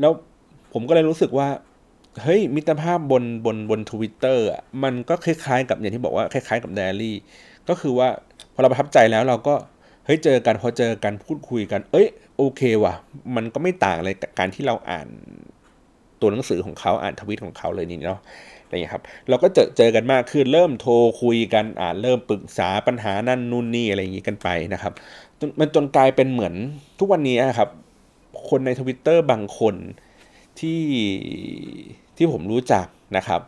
แล้วผมก็เลยรู้สึกว่าเฮ้ยมิตรภาพบนบนบน Twitter อ่ะมันก็คล้ายๆกับอย่างที่บอกว่าคล้ายๆกับ Diary ก็คือว่าพอเราประทับใจแล้วเราก็เฮ้ยเจอกันพอเจอกันพูดคุยกันเอ้ยโอเคว่ะมันก็ไม่ต่างอะไรกับการที่เราอ่านตัวหนังสือของเขาอ่านทวีตของเขาเลยนี่เนาะอะไรอย่างนี้ครับเราก็เจอเจอกันมากขึ้นเริ่มโทรคุยกันอ่าเริ่มปรึกษาปัญหานั่นนู่นนี่อะไรอย่างนี้กันไปนะครับมันจนกลายเป็นเหมือนทุกวันนี้ครับคนใน Twitter บางคนที่ที่ผมรู้จักนะครับ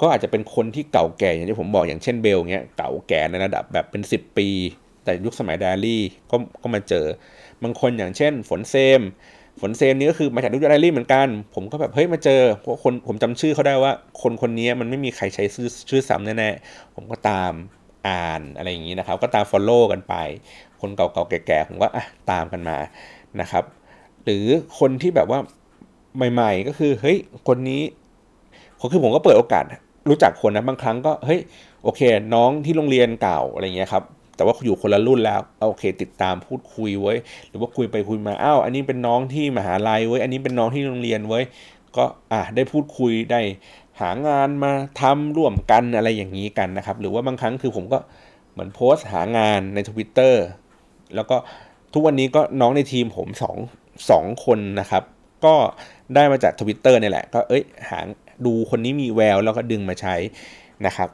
ก็อาจจะเป็นคนที่เก่าแก่อย่างที่ผมบอกอย่างเช่นเบลเงี้ยเก่าแก่ในระดับแบบเป็นสิบปีแต่ยุคสมัยไดอารี่ก็ก็มาเจอบางคนอย่างเช่นฝนเซมฝนเซมนี่ก็คือมาจากยุคไดอารี่เหมือนกันผมก็แบบเฮ้ยมาเจอเพราะคนผมจำชื่อเขาได้ว่าคนคนนี้มันไม่มีใครใช้ชื่อชื่อซ้ำแน่ๆผมก็ตามอ่านอะไรอย่างนี้นะครับก็ตาม follow กันไปคนเก่าๆแก่ๆผมก็อ่ะตามกันมานะครับหรือคนที่แบบว่าใหม่ๆก็คือเฮ้ยคนนี้คือผมก็เปิดโอกาสรู้จักคนนะบางครั้งก็เฮ้ยโอเคน้องที่โรงเรียนเก่าอะไรเงี้ยครับแต่ว่าอยู่คนละรุ่นแล้วโอเคติดตามพูดคุยเว้ยหรือว่าคุยไปคุยมาอ้าวอันนี้เป็นน้องที่มหาลัยเว้ยอันนี้เป็นน้องที่โรงเรียนเว้ยก็อ่ะได้พูดคุยได้หางานมาทำร่วมกันอะไรอย่างนี้กันนะครับหรือว่าบางครั้งคือผมก็เหมือนโพสต์หางานใน Twitter แล้วก็ทุกวันนี้ก็น้องในทีมผมสอง สองคนนะครับก็ได้มาจาก Twitter เนี่ยแหละก็เอ้ยหางดูคนนี้มีแววแล้วก็ดึงมาใช้นะครับ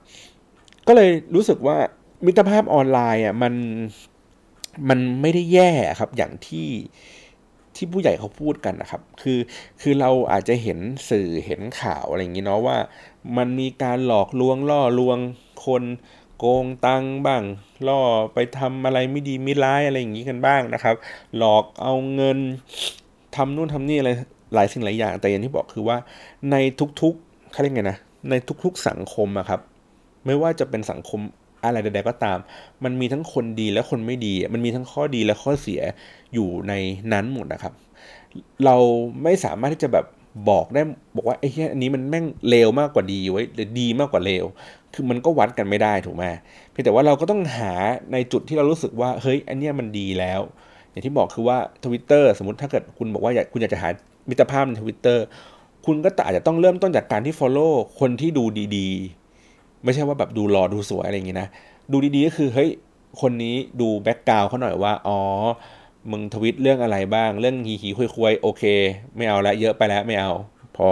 ก็เลยรู้สึกว่ามิตรภาพออนไลน์อ่ะมันมันไม่ได้แย่ครับอย่างที่ที่ผู้ใหญ่เขาพูดกันนะครับคือคือเราอาจจะเห็นสื่อเห็นข่าวอะไรอย่างนี้เนาะว่ามันมีการหลอกลวงล่อลวงคนโกงตังค์บ้างล่อไปทำอะไรไม่ดีไม่ร้ายอะไรอย่างนี้กันบ้างนะครับหลอกเอาเงินทำนู่นทำนี่อะไรหลายสิ่งหลายอย่างแต่อย่างที่บอกคือว่าในทุกๆเขาเรียกไงนะในทุกๆสังคมอะครับไม่ว่าจะเป็นสังคมอะไรใดๆก็ตามมันมีทั้งคนดีและคนไม่ดีมันมีทั้งข้อดีและข้อเสียอยู่ในนั้นหมดนะครับเราไม่สามารถที่จะแบบบอกได้บอกว่าไอ้เหี้ยอันนี้มันแม่งเลวมากกว่าดีไว้หรือดีมากกว่าเลวคือมันก็วัดกันไม่ได้ถูกไหมเพียงแต่ว่าเราก็ต้องหาในจุดที่เรารู้สึกว่าเฮ้ยอันเนี้ยมันดีแล้วอย่างที่บอกคือว่า Twitter สมมุติถ้าเกิดคุณบอกว่าอยากคุณอยากจะหามิตรภาพใน Twitter คุณก็อาจจะต้องเริ่มต้นจากการที่ follow คนที่ดูดีๆไม่ใช่ว่าแบบดูหล่อดูสวยอะไรอย่างงี้นะดูดีๆก็คือเฮ้ยคนนี้ดูแบ็คกราวด์เขาหน่อยว่าอ๋อมึงทวีตเรื่องอะไรบ้างเรื่องหีๆคุยๆโอเคไม่เอาละเยอะไปแล้วไม่เอาพอ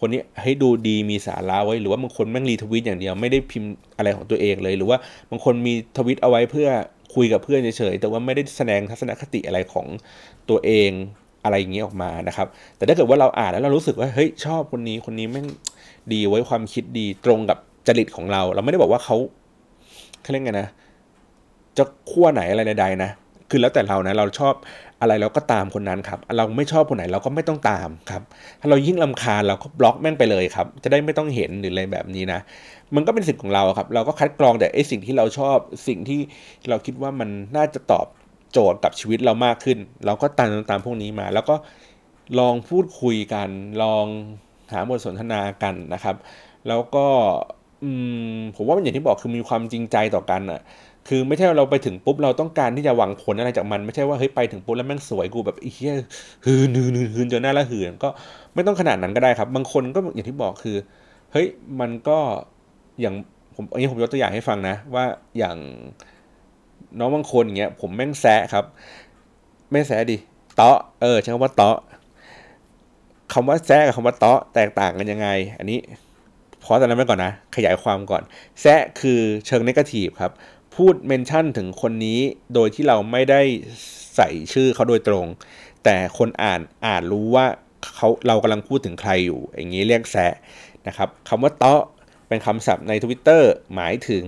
คนนี้ให้ดูดีมีสาระไว้หรือว่าบางคนแม่งรีทวีตอย่างเดียวไม่ได้พิมพ์อะไรของตัวเองเลยหรือว่าบางคนมีทวีตเอาไว้เพื่อคุยกับเพื่อนเฉยๆแต่ว่าไม่ได้แสดงทัศนคติอะไรของตัวเองอะไรอย่างนี้ออกมานะครับแต่ถ้าเกิดว่าเราอ่านแล้วเรารู้สึกว่าเฮ้ยชอบคนนี้คนนี้แม่งดีไว้ความคิดดีตรงกับจริตของเราเราไม่ได้บอกว่าเขาเขาเรียกไงนะจะขั้วไหนอะไรใดๆนะ คือแล้วแต่เรานะเราชอบอะไรเราก็ตามคนนั้นครับเราไม่ชอบคนไหนเราก็ไม่ต้องตามครับถ้าเรายิ่งรำคาญเราก็บล็อกแม่งไปเลยครับจะได้ไม่ต้องเห็นหรืออะไรแบบนี้นะมันก็เป็นสิทธิ์ของเราครับเราก็คัดกรองแต่ไอ้สิ่งที่เราชอบสิ่งที่เราคิดว่ามันน่าจะตอบโจทย์กับชีวิตเรามากขึ้นเราก็ตามตามพวกนี้มาแล้วก็ลองพูดคุยกันลองหาบทสนทนากันนะครับแล้วก็ผมว่ามันอย่างที่บอกคือมีความจริงใจต่อกันอ่ะคือไม่ใช่เราไปถึงปุ๊บเราต้องการที่จะหวังผลอะไรจากมันไม่ใช่ว่าเฮ้ยไปถึงปุ๊บแล้วแม่งสวยกูแบบไอ้เหี้ยหืนๆๆจนหน้าละหืนก็ไม่ต้องขนาดนั้นก็ได้ครับบางคนก็อย่างที่บอกคือเฮ้ยมันก็อย่างผมอันนี้ผมยกตัวอย่างให้ฟังนะว่าอย่างน้องบางคนอย่างเงี้ยผมแม่งแซะครับไม่แซะดิเตาะเออใช้คำว่าเตาะคำว่าแซะกับคำว่าเตาะแตกต่างกันยังไงอันนี้พอตอนนั้นไปก่อนนะขยายความก่อนแซะคือเชิงเนกาทีฟครับพูดเมนชั่นถึงคนนี้โดยที่เราไม่ได้ใส่ชื่อเขาโดยตรงแต่คนอ่านอ่านรู้ว่าเขาเรากำลังพูดถึงใครอยู่อย่างนี้เรียกแซะนะครับคำว่าเตาะเป็นคำศัพท์ใน Twitter หมายถึง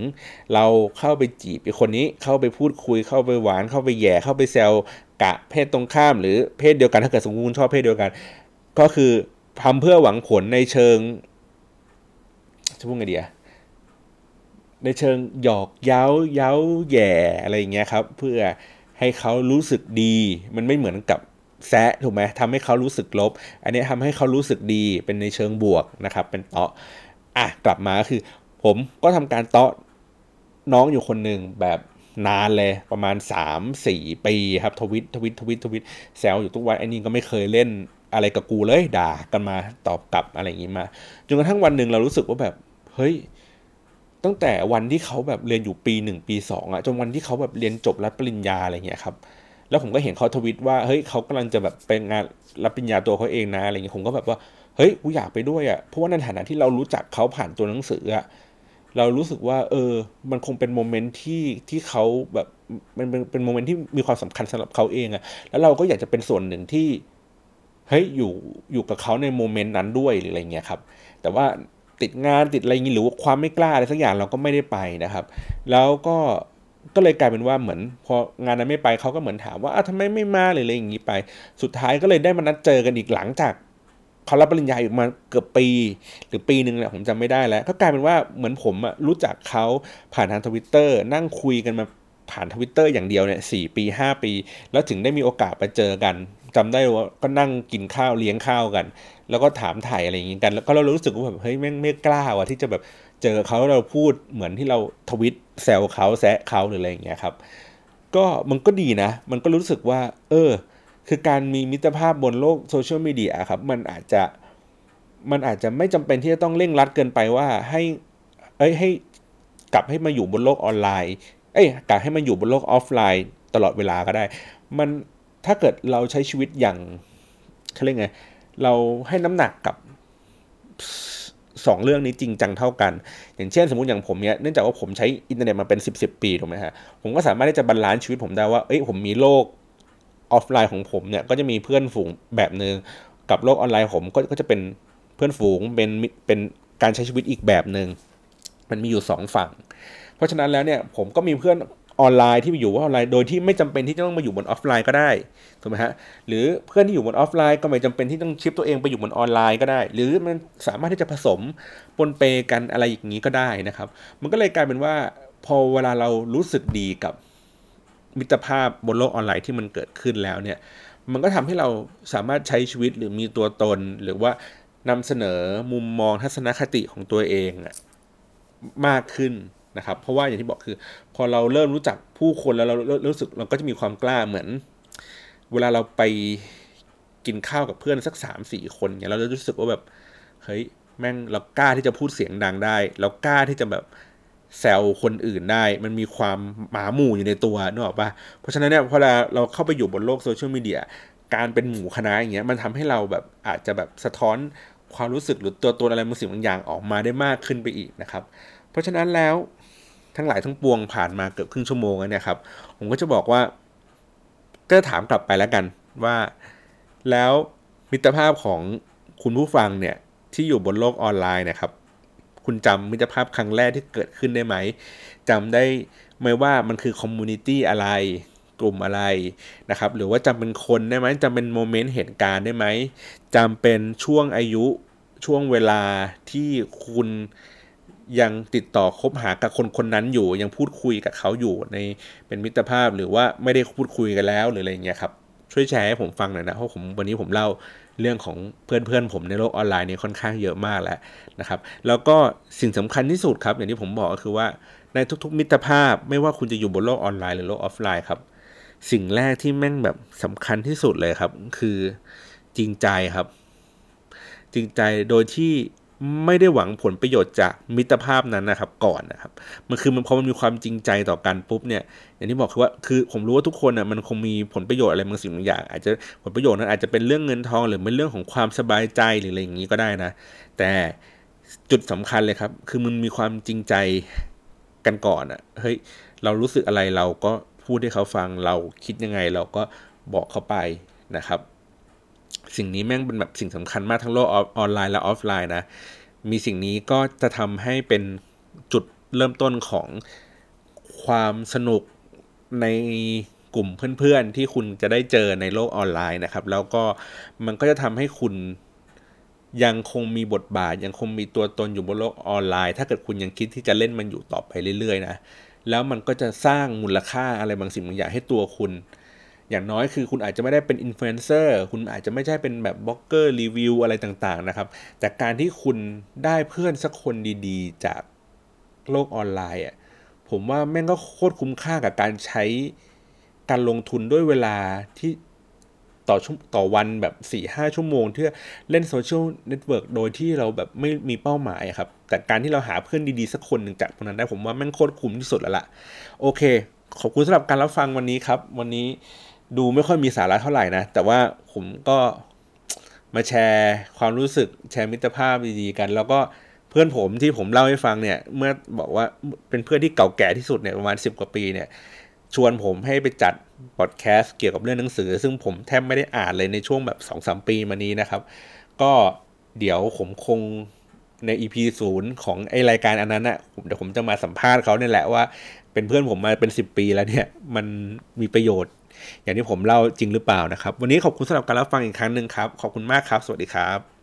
เราเข้าไปจีบคนนี้เข้าไปพูดคุยเข้าไปหวานเข้าไปแย่เข้าไปแซวกะเพศตรงข้ามหรือเพศเดียวกันถ้าเกิดสมมุติคุณชอบเพศเดียวกันก็คือทำเพื่อหวังผลในเชิงจะพูดไงดีอะในเชิงหยอกเย้าเย้าแย่อะไรอย่างเงี้ยครับเพื่อให้เขารู้สึกดีมันไม่เหมือนกับแซะถูกไหมทำให้เขารู้สึกลบอันนี้ทำให้เขารู้สึกดีเป็นในเชิงบวกนะครับเป็นเตาะอ่ะกลับมาคือผมก็ทำการเตาะน้องอยู่คนหนึ่งแบบนานเลยประมาณ สามถึงสี่ ปีครับทวิตทวิตทวิตทวิตแซวอยู่ทุกวันไอ้นี่ก็ไม่เคยเล่นอะไรกับกูเลยด่ากันมาตอบกลับอะไรอย่างงี้มาจนกระทั่งวันนึงเรารู้สึกว่าแบบเฮ้ยตั้งแต่วันที่เขาแบบเรียนอยู่ปีหนึ่งปีสองอ่ะจนวันที่เขาแบบเรียนจบรับปริญญาอะไรเงี้ยครับแล้วผมก็เห็นเขาทวิตว่าเฮ้ยเขากำลังจะแบบไปงานรับปริญญาตัวเขาเองนะอะไรเงี้ยผมก็แบบว่าเฮ้ยกูอยากไปด้วยอ่ะเพราะว่าในฐานะที่เรารู้จักเขาผ่านตัวหนังสืออ่ะเรารู้สึกว่าเออมันคงเป็นโมเมนต์ที่ที่เขาแบบมันเป็นเป็นโมเมนต์ที่มีความสำคัญสำหรับเขาเองอ่ะแล้วเราก็อยากจะเป็นส่วนหนึ่งที่เฮ้ยอยู่อยู่กับเขาในโมเมนต์นั้นด้วยหรืออะไรเงี้ยครับแต่ว่าติดงานติดอะไรอย่างงี้หรือว่าความไม่กล้าอะไรสักอย่างเราก็ไม่ได้ไปนะครับแล้วก็ก็เลยกลายเป็นว่าเหมือนพองานนั้นไม่ไปเขาก็เหมือนถามว่าอ้าวทำไมไม่มาหรืออะไรอย่างงี้ไปสุดท้ายก็เลยได้มานัดเจอกันอีกหลังจากเขารับปริญญาอยู่มาเกือบปีหรือปีนึงแหละผมจำไม่ได้แล้วก็กลายเป็นว่าเหมือนผมอ่ะรู้จักเขาผ่านทาง Twitter นั่งคุยกันมาผ่าน Twitter อย่างเดียวเนี่ยสี่ปีห้าปีแล้วถึงได้มีโอกาสไปเจอกันจำได้ว่าก็นั่งกินข้าวเลี้ยงข้าวกันแล้วก็ถามถ่ายอะไรอย่างงี้กันแล้วก็เรารู้สึกว่าแบบเฮ้ยแม่งไม่กล้าว่ะที่จะแบบเจอเขาเราพูดเหมือนที่เราทวิตแซวเขาแซะเขาหรืออะไรอย่างเงี้ยครับก็มันก็ดีนะมันก็รู้สึกว่าเออคือการมีมิตรภาพบนโลกโซเชียลมีเดียครับมันอาจจะมันอาจจะไม่จำเป็นที่จะต้องเร่งรัดเกินไปว่าให้เอ้ยให้กลับให้มาอยู่บนโลกออนไลน์เอ้ยกลับให้มาอยู่บนโลกออฟไลน์ตลอดเวลาก็ได้มันถ้าเกิดเราใช้ชีวิตอย่างเขาเรียกไงเราให้น้ำหนักกับสองเรื่องนี้จริงจังเท่ากันอย่างเช่นสมมุติอย่างผมเนี่ยเนื่องจากว่าผมใช้อินเทอร์เน็ตมาเป็นสิบสิบปีถูกไหมฮะผมก็สามารถที่จะบาลานซ์ชีวิตผมได้ว่าเอ้ยผมมีโลกออฟไลน์ของผมเนี่ยก็จะมีเพื่อนฝูงแบบนึงกับโลกออนไลน์ผมก็ก็จะเป็นเพื่อนฝูงเป็นเป็นการใช้ชีวิตอีกแบบนึงมันมีอยู่สองฝั่งเพราะฉะนั้นแล้วเนี่ยผมก็มีเพื่อนออนไลน์ที่อยู่ว่าออนไลน์โดยที่ไม่จำเป็นที่จะต้องมาอยู่บนออฟไลน์ก็ได้ถูกไหมฮะหรือเพื่อนที่อยู่บนออฟไลน์ก็ไม่จำเป็นที่ต้องชิปตัวเองไปอยู่บนออนไลน์ก็ได้หรือมันสามารถที่จะผสมปนเปกันอะไรอย่างนี้ก็ได้นะครับมันก็เลยกลายเป็นว่าพอเวลาเรารู้สึกดีกับมิตรภาพบนโลกออนไลน์ที่มันเกิดขึ้นแล้วเนี่ยมันก็ทำให้เราสามารถใช้ชีวิตหรือมีตัวตนหรือว่านำเสนอมุมมองทัศนคติของตัวเองมากขึ้นนะครับเพราะว่าอย่างที่บอกคือพอเราเริ่มรู้จักผู้คนแล้วเรารู้สึกเราก็จะมีความกล้าเหมือนเวลาเราไปกินข้าวกับเพื่อนสัก สามถึงสี่ คนเนี่ยเราจะรู้สึกว่าแบบเฮ้ยแม่งเรากล้าที่จะพูดเสียงดังได้เรากล้าที่จะแบบแซวคนอื่นได้มันมีความหมาหมู่อยู่ในตัวนึกออกป่ะเพราะฉะนั้นเนี่ยพอเราเข้าไปอยู่บนโลกโซเชียลมีเดียการเป็นหมู่คณะอย่างเงี้ยมันทำให้เราแบบอาจจะแบบสะท้อนความรู้สึกหรือตัวตนอะไรบางสิ่งบางอย่างออกมาได้มากขึ้นไปอีกนะครับเพราะฉะนั้นแล้วทั้งหลายทั้งปวงผ่านมาเกือบครึ่งชั่วโมงแล้วเนี่ยครับผมก็จะบอกว่าก็ถามกลับไปแล้วกันว่าแล้วมิตรภาพของคุณผู้ฟังเนี่ยที่อยู่บนโลกออนไลน์นะครับคุณจำมิตรภาพครั้งแรกที่เกิดขึ้นได้ไหมจำได้ไหมว่ามันคือคอมมูนิตี้อะไร กลุ่มอะไรนะครับหรือว่าจำเป็นคนได้ไหมจำเป็นโมเมนต์เหตุการณ์ได้ไหมจำเป็นช่วงอายุช่วงเวลาที่คุณยังติดต่อคบหากับคนคนนั้นอยู่ยังพูดคุยกับเขาอยู่ในเป็นมิตรภาพหรือว่าไม่ได้พูดคุยกันแล้วหรืออะไรอย่างเงี้ยครับช่วยแชร์ให้ผมฟังหน่อยนะเพราะผมวันนี้ผมเล่าเรื่องของเพื่อนๆผมในโลกออนไลน์เนี่ยค่อนข้างเยอะมากแล้วนะครับแล้วก็สิ่งสำคัญที่สุดครับอย่างที่ผมบอกก็คือว่าในทุกๆมิตรภาพไม่ว่าคุณจะอยู่บนโลกออนไลน์หรือโลกออฟไลน์ครับสิ่งแรกที่แม่งแบบสำคัญที่สุดเลยครับคือจริงใจครับจริงใจโดยที่ไม่ได้หวังผลประโยชน์จากมิตรภาพนั้นนะครับก่อนนะครับมันคือมันพอมันมีความจริงใจต่อกันปุ๊บเนี่ยอย่างที่บอกคือว่าคือผมรู้ว่าทุกคนน่ะมันคงมีผลประโยชน์อะไรบางสิ่งบางอย่างอาจจะผลประโยชน์นั้นอาจจะเป็นเรื่องเงินทองหรือเป็นเรื่องของความสบายใจหรืออะไรอย่างนี้ก็ได้นะแต่จุดสำคัญเลยครับคือมันมีความจริงใจกันก่อนอ่ะเฮ้ยเรารู้สึกอะไรเราก็พูดให้เขาฟังเราคิดยังไงเราก็บอกเขาไปนะครับสิ่งนี้แม่งเป็นแบบสิ่งสำคัญมากทั้งโลกออนไลน์และออฟไลน์นะมีสิ่งนี้ก็จะทำให้เป็นจุดเริ่มต้นของความสนุกในกลุ่มเพื่อนๆที่คุณจะได้เจอในโลกออนไลน์นะครับแล้วก็มันก็จะทำให้คุณยังคงมีบทบาทยังคงมีตัวตนอยู่บนโลกออนไลน์ถ้าเกิดคุณยังคิดที่จะเล่นมันอยู่ต่อไปเรื่อยๆนะแล้วมันก็จะสร้างมูลค่าอะไรบางสิ่งบางอย่างให้ตัวคุณอย่างน้อยคือคุณอาจจะไม่ได้เป็นอินฟลูเอนเซอร์คุณอาจจะไม่ใช่เป็นแบบบล็อกเกอร์รีวิวอะไรต่างๆนะครับแต่การที่คุณได้เพื่อนสักคนดีๆจากโลกออนไลน์อ่ะผมว่าแม่งก็โคตรคุ้มค่ากับการใช้การลงทุนด้วยเวลาที่ต่อต่อวันแบบ สี่ถึงห้า ชั่วโมงที่เล่นโซเชียลเน็ตเวิร์คโดยที่เราแบบไม่มีเป้าหมายครับแต่การที่เราหาเพื่อนดีๆสักคนนึงจากพวกนั้นได้ผมว่าแม่งโคตรคุ้มที่สุดแล้วล่ะโอเคขอบคุณสำหรับการรับฟังวันนี้ครับวันนี้ดูไม่ค่อยมีสาระเท่าไหร่นะแต่ว่าผมก็มาแชร์ความรู้สึกแชร์มิตรภาพดีๆกันแล้วก็เพื่อนผมที่ผมเล่าให้ฟังเนี่ยเมื่อบอกว่าเป็นเพื่อนที่เก่าแก่ที่สุดเนี่ยประมาณสิบกว่าปีเนี่ยชวนผมให้ไปจัดพอดแคสต์เกี่ยวกับเรื่องหนังสือซึ่งผมแทบไม่ได้อ่านเลยในช่วงแบบ สองถึงสาม ปีมานี้นะครับก็เดี๋ยวผมคงใน อี พี ศูนย์ของไอ้รายการอันนั้นน่ะเดี๋ยวผมจะมาสัมภาษณ์เขาเนี่ยแหละว่าเป็นเพื่อนผมมาเป็นสิบปีแล้วเนี่ยมันมีประโยชน์อย่างที่ผมเล่าจริงหรือเปล่านะครับวันนี้ขอบคุณสำหรับการรับฟังอีกครั้งนึงครับขอบคุณมากครับสวัสดีครับ